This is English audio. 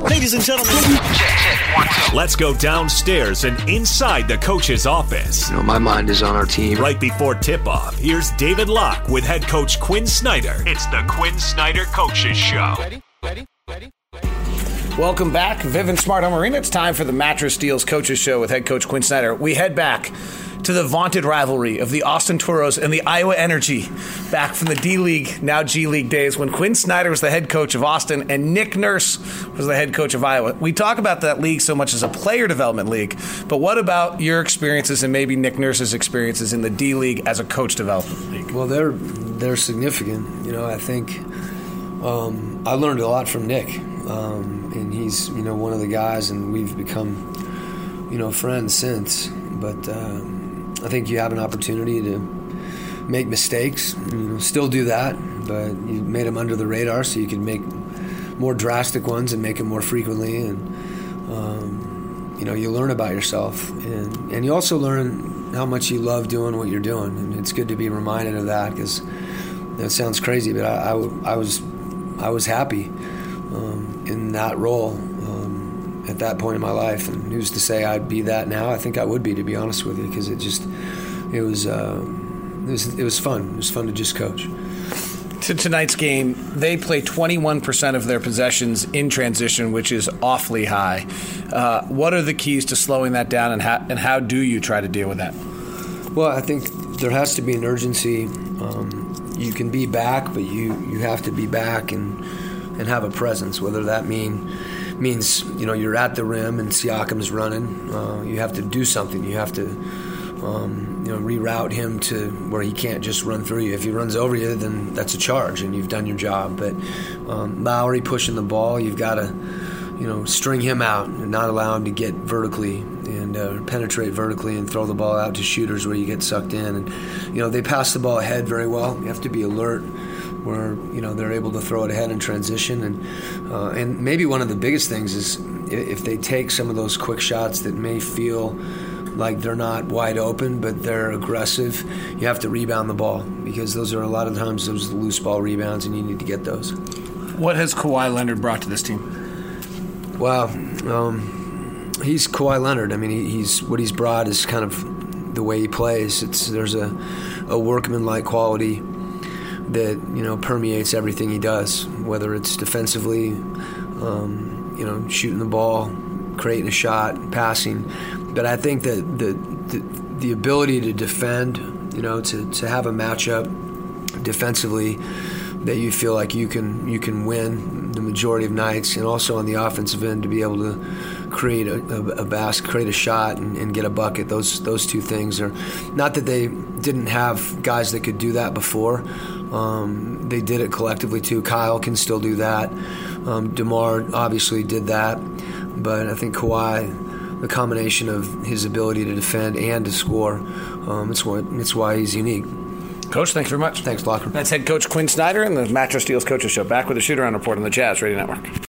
Ladies and gentlemen, let's go downstairs and inside the coach's office. You know, my mind is on our team. Right before tip-off, here's David Locke with head coach Quinn Snyder. It's the Quinn Snyder Coaches Show. Ready? Welcome back, Vivint Smart Home Arena. It's time for the Mattress Deals Coaches Show with head coach Quinn Snyder. We head back to the vaunted rivalry of the Austin Toros and the Iowa Energy, back from the D-League, now G-League days, when Quinn Snyder was the head coach of Austin and Nick Nurse was the head coach of Iowa. We talk about that league so much as a player development league, but what about your experiences and maybe Nick Nurse's experiences in the D-League as a coach development league? Well, they're significant. You know, I think I learned a lot from Nick, and he's, you know, one of the guys, and we've become, you know, friends since. But I think you have an opportunity to make mistakes, you know, still do that, but you made them under the radar so you can make more drastic ones and make them more frequently. And, you know, you learn about yourself. And you also learn how much you love doing what you're doing. And it's good to be reminded of that, because that sounds crazy, but I was happy in that role at that point in my life, and who's to say I'd be that now? I think I would be, to be honest with you, because it was fun. It was fun to just coach. To tonight's game, they play 21% of their possessions in transition, which is awfully high. What are the keys to slowing that down, and how do you try to deal with that? Well, I think there has to be an urgency. You can be back, but you have to be back and have a presence, whether that means, you know, you're at the rim and Siakam's running. You have to do something. You have to, you know, reroute him to where he can't just run through you. If he runs over you, then that's a charge, and you've done your job. But Lowry pushing the ball, you've got to, you know, string him out and not allow him to get vertically and penetrate vertically and throw the ball out to shooters where you get sucked in. And, you know, they pass the ball ahead very well. You have to be alert where, you know, they're able to throw it ahead in transition. And maybe one of the biggest things is if they take some of those quick shots that may feel like they're not wide open, but they're aggressive, you have to rebound the ball, because those are a lot of times those are the loose ball rebounds, and you need to get those. What has Kawhi Leonard brought to this team? Well, he's Kawhi Leonard. I mean, what he's brought is kind of the way he plays. There's a workman-like quality that, you know, permeates everything he does, whether it's defensively, you know, shooting the ball, creating a shot, passing. But I think that the ability to defend, you know, to have a matchup defensively that you feel like you can win the majority of nights, and also on the offensive end to be able to create a basket, create a shot, and get a bucket. Those two things are not that they didn't have guys that could do that before. They did it collectively too. Kyle can still do that. DeMar obviously did that, but I think Kawhi, the combination of his ability to defend and to score, it's why he's unique. Coach, thanks very much. Thanks, Locker. That's head coach Quinn Snyder and the Mattress Deals Coaches Show. Back with a shoot-around report on the Jazz Radio Network.